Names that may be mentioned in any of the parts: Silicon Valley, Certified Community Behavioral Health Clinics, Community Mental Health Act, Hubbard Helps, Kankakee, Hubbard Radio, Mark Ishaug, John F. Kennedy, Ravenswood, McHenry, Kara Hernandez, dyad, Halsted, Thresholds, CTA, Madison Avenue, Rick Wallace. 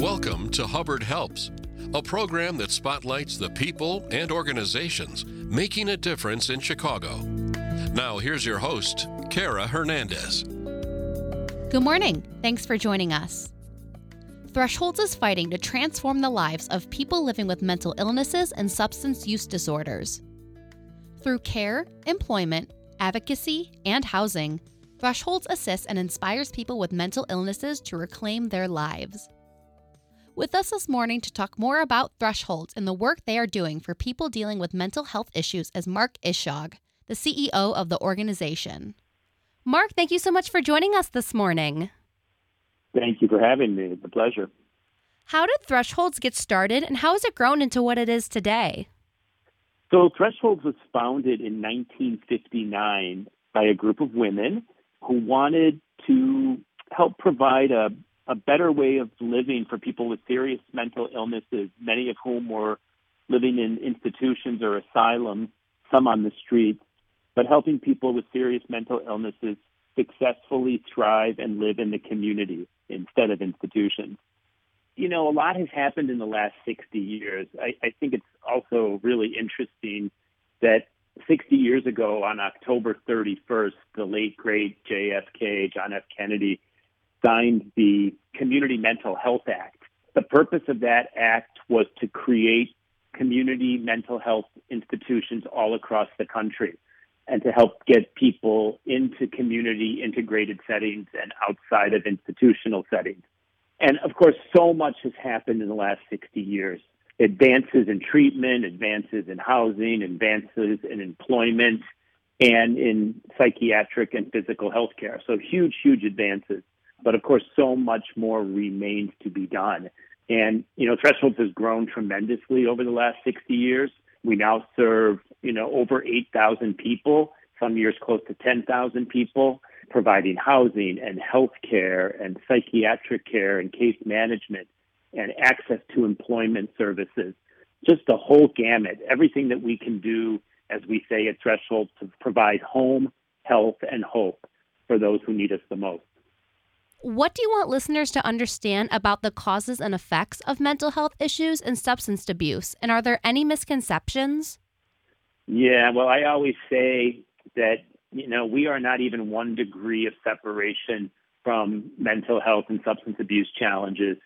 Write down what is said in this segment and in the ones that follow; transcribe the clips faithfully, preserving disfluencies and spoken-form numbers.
Welcome to Hubbard Helps, a program that spotlights the people and organizations making a difference in Chicago. Now here's your host, Kara Hernandez. Good morning. Thanks for joining us. Thresholds is fighting to transform the lives of people living with mental illnesses and substance use disorders. Through care, employment, advocacy, and housing, Thresholds assists and inspires people with mental illnesses to reclaim their lives. With us this morning to talk more about Thresholds and the work they are doing for people dealing with mental health issues is Mark Ishaug, the C E O of the organization. Mark, thank you so much for joining us this morning. Thank you for having me. It's a pleasure. How did Thresholds get started, and how has it grown into what it is today? So Thresholds was founded in nineteen fifty-nine by a group of women who wanted to help provide a a better way of living for people with serious mental illnesses, many of whom were living in institutions or asylums, some on the streets, but helping people with serious mental illnesses successfully thrive and live in the community instead of institutions. You know, a lot has happened in the last sixty years. I, I think it's also really interesting that sixty years ago, on October thirty-first, the late, great J F K, John F. Kennedy, signed the Community Mental Health Act. The purpose of that act was to create community mental health institutions all across the country and to help get people into community integrated settings and outside of institutional settings. And of course, so much has happened in the last sixty years. Advances in treatment, advances in housing, advances in employment, and in psychiatric and physical health care. So huge, huge advances. But of course, so much more remains to be done. And, you know, Thresholds has grown tremendously over the last sixty years. We now serve, you know, over eight thousand people, some years close to ten thousand people, providing housing and health care and psychiatric care and case management and access to employment services, just the whole gamut, everything that we can do, as we say at Thresholds, to provide home, health, and hope for those who need us the most. What do you want listeners to understand about the causes and effects of mental health issues and substance abuse? And are there any misconceptions? Yeah, well, I always say that, you know, we are not even one degree of separation from mental health and substance abuse challenges.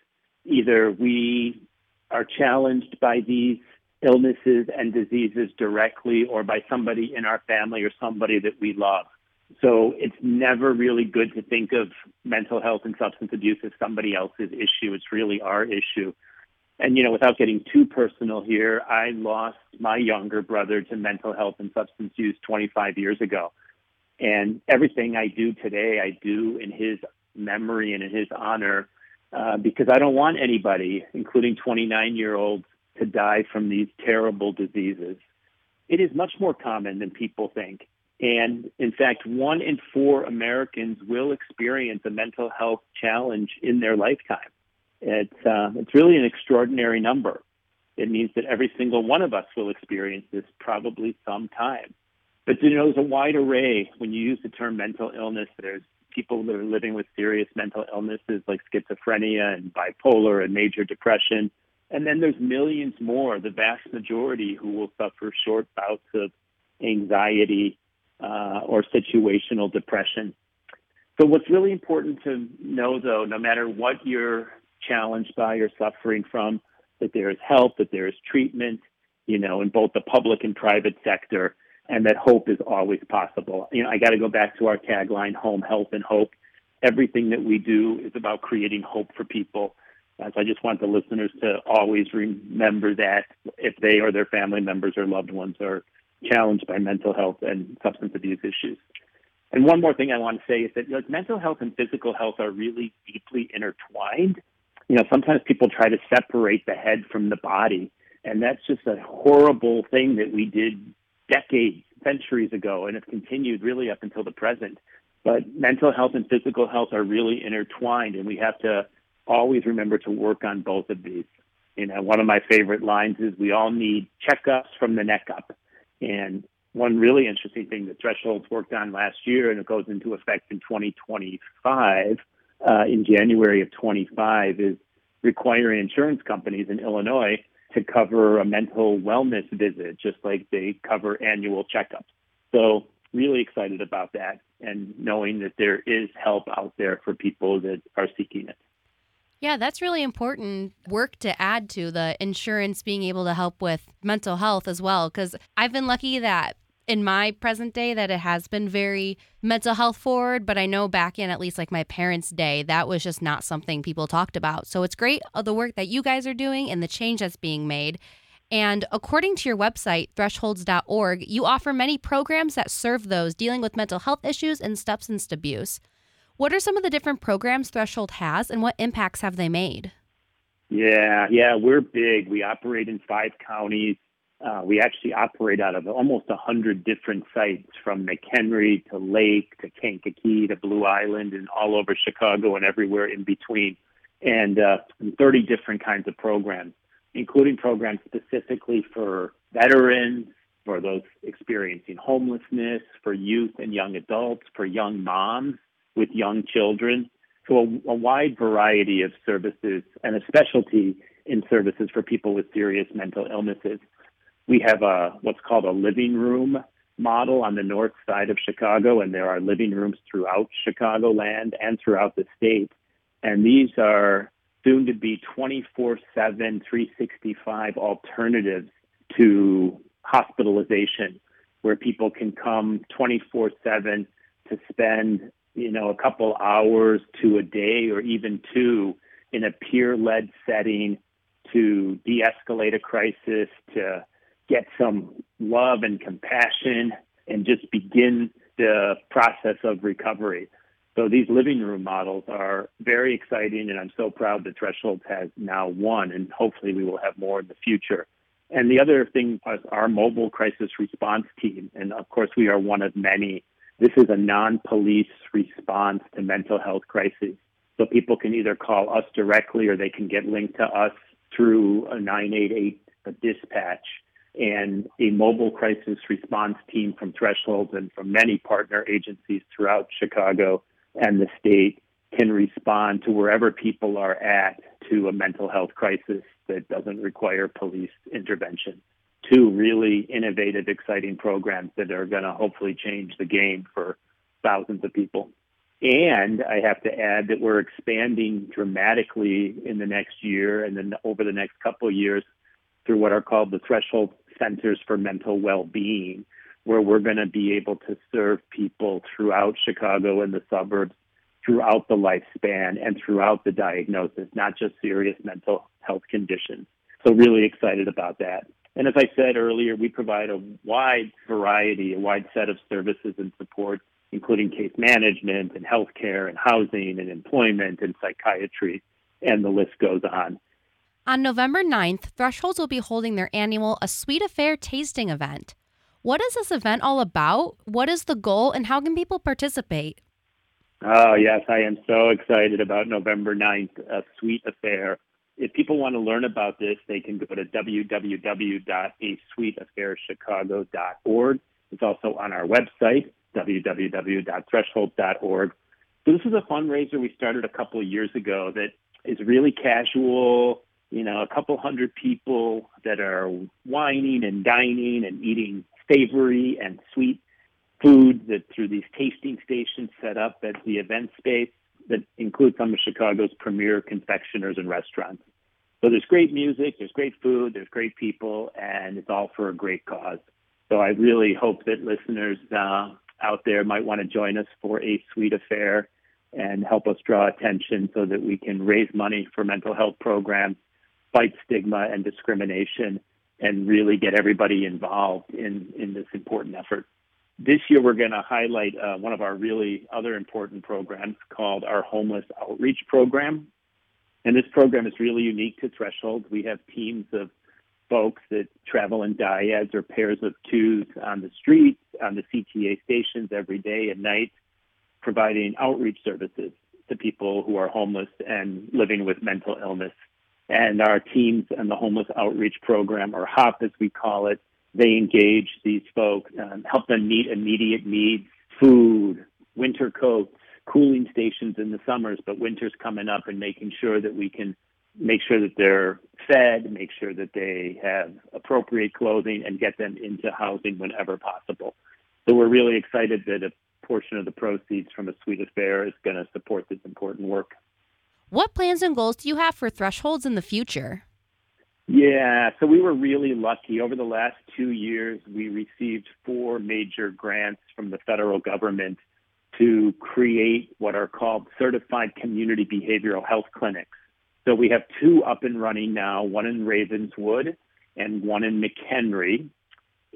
Either we are challenged by these illnesses and diseases directly or by somebody in our family or somebody that we love. So it's never really good to think of mental health and substance abuse as somebody else's issue. It's really our issue. And, you know, without getting too personal here, I lost my younger brother to mental health and substance use twenty-five years ago. And everything I do today, I do in his memory and in his honor, uh, because I don't want anybody, including twenty-nine-year-olds, to die from these terrible diseases. It is much more common than people think. And in fact, one in four Americans will experience a mental health challenge in their lifetime. It's uh, it's really an extraordinary number. It means that every single one of us will experience this probably sometime. But, you know, there's a wide array. When you use the term mental illness, there's people that are living with serious mental illnesses like schizophrenia and bipolar and major depression. And then there's millions more, the vast majority, who will suffer short bouts of anxiety Uh, or situational depression. So what's really important to know, though, no matter what you're challenged by or suffering from, that there is help, that there is treatment, you know, in both the public and private sector, and that hope is always possible. You know, I got to go back to our tagline, home, health, and hope. Everything that we do is about creating hope for people. Uh, so I just want the listeners to always remember that if they or their family members or loved ones are challenged by mental health and substance abuse issues. And one more thing I want to say is that, like, mental health and physical health are really deeply intertwined. You know, sometimes people try to separate the head from the body, and that's just a horrible thing that we did decades, centuries ago, and it's continued really up until the present. But mental health and physical health are really intertwined, and we have to always remember to work on both of these. You know, one of my favorite lines is, we all need checkups from the neck up. And one really interesting thing that Thresholds worked on last year, and it goes into effect in twenty twenty-five, uh, in January of twenty-five, is requiring insurance companies in Illinois to cover a mental wellness visit, just like they cover annual checkups. So really excited about that and knowing that there is help out there for people that are seeking it. Yeah, that's really important work to add to the insurance being able to help with mental health as well, because I've been lucky that in my present day that it has been very mental health forward, but I know back in at least like my parents' day, that was just not something people talked about. So it's great, the work that you guys are doing and the change that's being made. And according to your website, thresholds dot org, you offer many programs that serve those dealing with mental health issues and substance abuse. What are some of the different programs Threshold has and what impacts have they made? Yeah, yeah, we're big. We operate in five counties. Uh, we actually operate out of almost one hundred different sites, from McHenry to Lake to Kankakee to Blue Island and all over Chicago and everywhere in between, and uh, thirty different kinds of programs, including programs specifically for veterans, for those experiencing homelessness, for youth and young adults, for young moms with young children. So a, a wide variety of services and a specialty in services for people with serious mental illnesses. We have a what's called a living room model on the north side of Chicago, and there are living rooms throughout Chicagoland and throughout the state. And these are soon to be twenty-four seven, three sixty-five alternatives to hospitalization, where people can come twenty-four seven to spend, you know, a couple hours to a day or even two in a peer-led setting to de-escalate a crisis, to get some love and compassion, and just begin the process of recovery. So these living room models are very exciting, and I'm so proud that Thresholds has now one, and hopefully we will have more in the future. And the other thing is our mobile crisis response team, and of course we are one of many. This is a non-police response to mental health crises. So people can either call us directly or they can get linked to us through a nine eight eight dispatch. And a mobile crisis response team from Thresholds and from many partner agencies throughout Chicago and the state can respond to wherever people are at to a mental health crisis that doesn't require police intervention. Two really innovative, exciting programs that are going to hopefully change the game for thousands of people. And I have to add that we're expanding dramatically in the next year and then over the next couple of years through what are called the Threshold Centers for Mental Well-Being, where we're going to be able to serve people throughout Chicago and the suburbs, throughout the lifespan, and throughout the diagnosis, not just serious mental health conditions. So really excited about that. And as I said earlier, we provide a wide variety, a wide set of services and support, including case management and healthcare and housing and employment and psychiatry, and the list goes on. On November ninth, Thresholds will be holding their annual A Sweet Affair tasting event. What is this event all about? What is the goal, and how can people participate? Oh, yes, I am so excited about November ninth, A Sweet Affair. If people want to learn about this, they can go to w w w dot a sweet affair chicago dot org. It's also on our website, w w w dot threshold dot org. So this is a fundraiser we started a couple of years ago that is really casual. You know, a couple hundred people that are wining and dining and eating savory and sweet food that through these tasting stations set up at the event space that include some of Chicago's premier confectioners and restaurants. So there's great music, there's great food, there's great people, and it's all for a great cause. So I really hope that listeners uh, out there might want to join us for A Sweet Affair and help us draw attention so that we can raise money for mental health programs, fight stigma and discrimination, and really get everybody involved in, in this important effort. This year, we're going to highlight uh, one of our really other important programs called our Homeless Outreach Program. And this program is really unique to Thresholds. We have teams of folks that travel in dyads or pairs of twos on the streets, on the C T A stations every day and night, providing outreach services to people who are homeless and living with mental illness. And our teams and the Homeless Outreach Program, or HOP as we call it, they engage these folks, um, help them meet immediate needs, food, winter coats, cooling stations in the summers, but winter's coming up, and making sure that we can make sure that they're fed, make sure that they have appropriate clothing, and get them into housing whenever possible. So we're really excited that a portion of the proceeds from a suite of fare is going to support this important work. What plans and goals do you have for Thresholds in the future? Yeah, so we were really lucky. Over the last two years, we received four major grants from the federal government to create what are called Certified Community Behavioral Health Clinics. So we have two up and running now, one in Ravenswood and one in McHenry.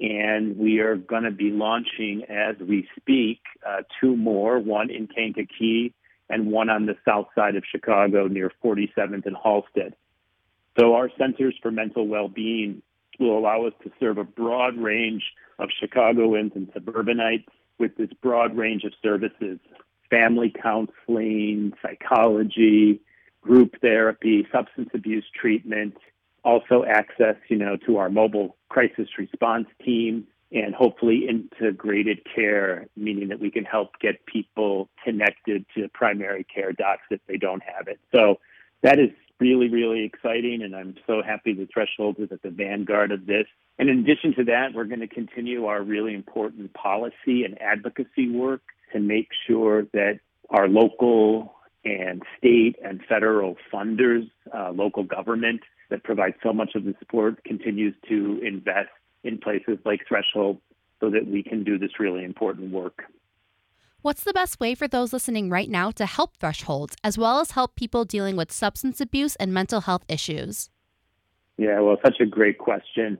And we are going to be launching, as we speak, uh, two more, one in Kankakee and one on the south side of Chicago near forty-seventh and Halsted. So our Centers for Mental Wellbeing will allow us to serve a broad range of Chicagoans and suburbanites with this broad range of services: family counseling, psychology, group therapy, substance abuse treatment, also access, you know, to our mobile crisis response team, and hopefully integrated care, meaning that we can help get people connected to primary care docs if they don't have it. So that is really, really exciting, and I'm so happy the Thresholds is at the vanguard of this. And in addition to that, we're going to continue our really important policy and advocacy work to make sure that our local and state and federal funders, uh, local government that provides so much of the support, continues to invest in places like Thresholds so that we can do this really important work. What's the best way for those listening right now to help Thresholds, as well as help people dealing with substance abuse and mental health issues? Yeah, well, such a great question.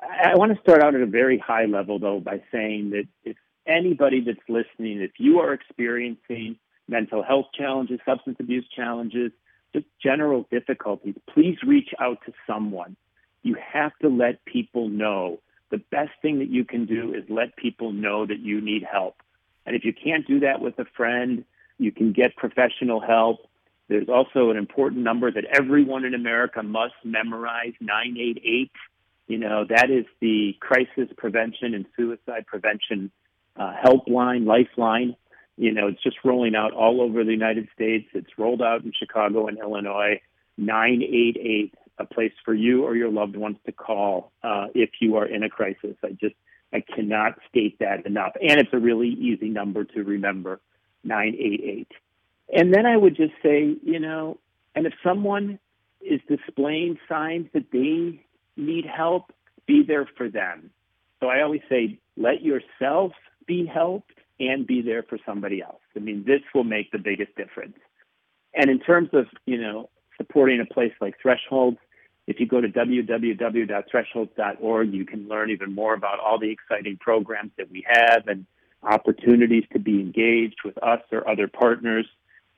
I want to start out at a very high level, though, by saying that if anybody that's listening, if you are experiencing mental health challenges, substance abuse challenges, just general difficulties, please reach out to someone. You have to let people know. The best thing that you can do is let people know that you need help. And if you can't do that with a friend, you can get professional help. There's also an important number that everyone in America must memorize, nine eight eight. You know, that is the Crisis Prevention and Suicide Prevention uh, Helpline, Lifeline. You know, it's just rolling out all over the United States. It's rolled out in Chicago and Illinois. nine eight eight, a place for you or your loved ones to call uh, if you are in a crisis. I just, I cannot state that enough. And it's a really easy number to remember, nine eight eight. And then I would just say, you know, and if someone is displaying signs that they need help, be there for them. So I always say, let yourself be helped and be there for somebody else. I mean, this will make the biggest difference. And in terms of, you know, supporting a place like Thresholds, if you go to w w w dot thresholds dot org, you can learn even more about all the exciting programs that we have and opportunities to be engaged with us or other partners.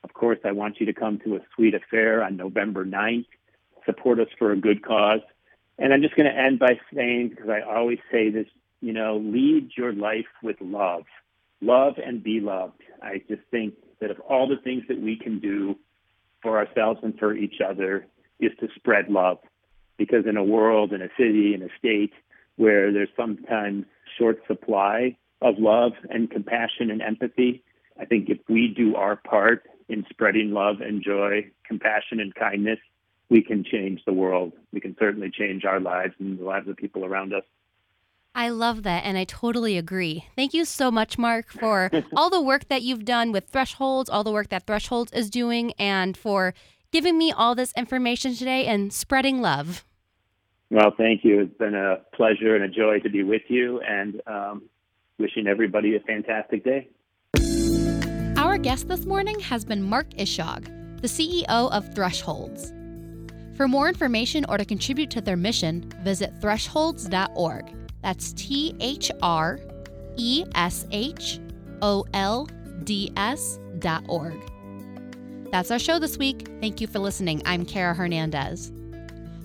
Of course, I want you to come to a suite affair on November ninth, support us for a good cause. And I'm just going to end by saying, because I always say this, you know, lead your life with love. Love and be loved. I just think that of all the things that we can do for ourselves and for each other is to spread love. Because in a world, in a city, in a state where there's sometimes short supply of love and compassion and empathy, I think if we do our part in spreading love and joy, compassion and kindness, we can change the world. We can certainly change our lives and the lives of people around us. I love that, and I totally agree. Thank you so much, Mark, for all the work that you've done with Thresholds, all the work that Thresholds is doing, and for giving me all this information today and spreading love. Well, thank you. It's been a pleasure and a joy to be with you, and um, wishing everybody a fantastic day. Our guest this morning has been Mark Ishaug, the C E O of Thresholds. For more information or to contribute to their mission, visit thresholds dot org. That's T H R E S H O L D S dot org. That's our show this week. Thank you for listening. I'm Kara Hernandez.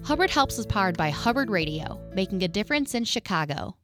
Hubbard Helps is powered by Hubbard Radio, making a difference in Chicago.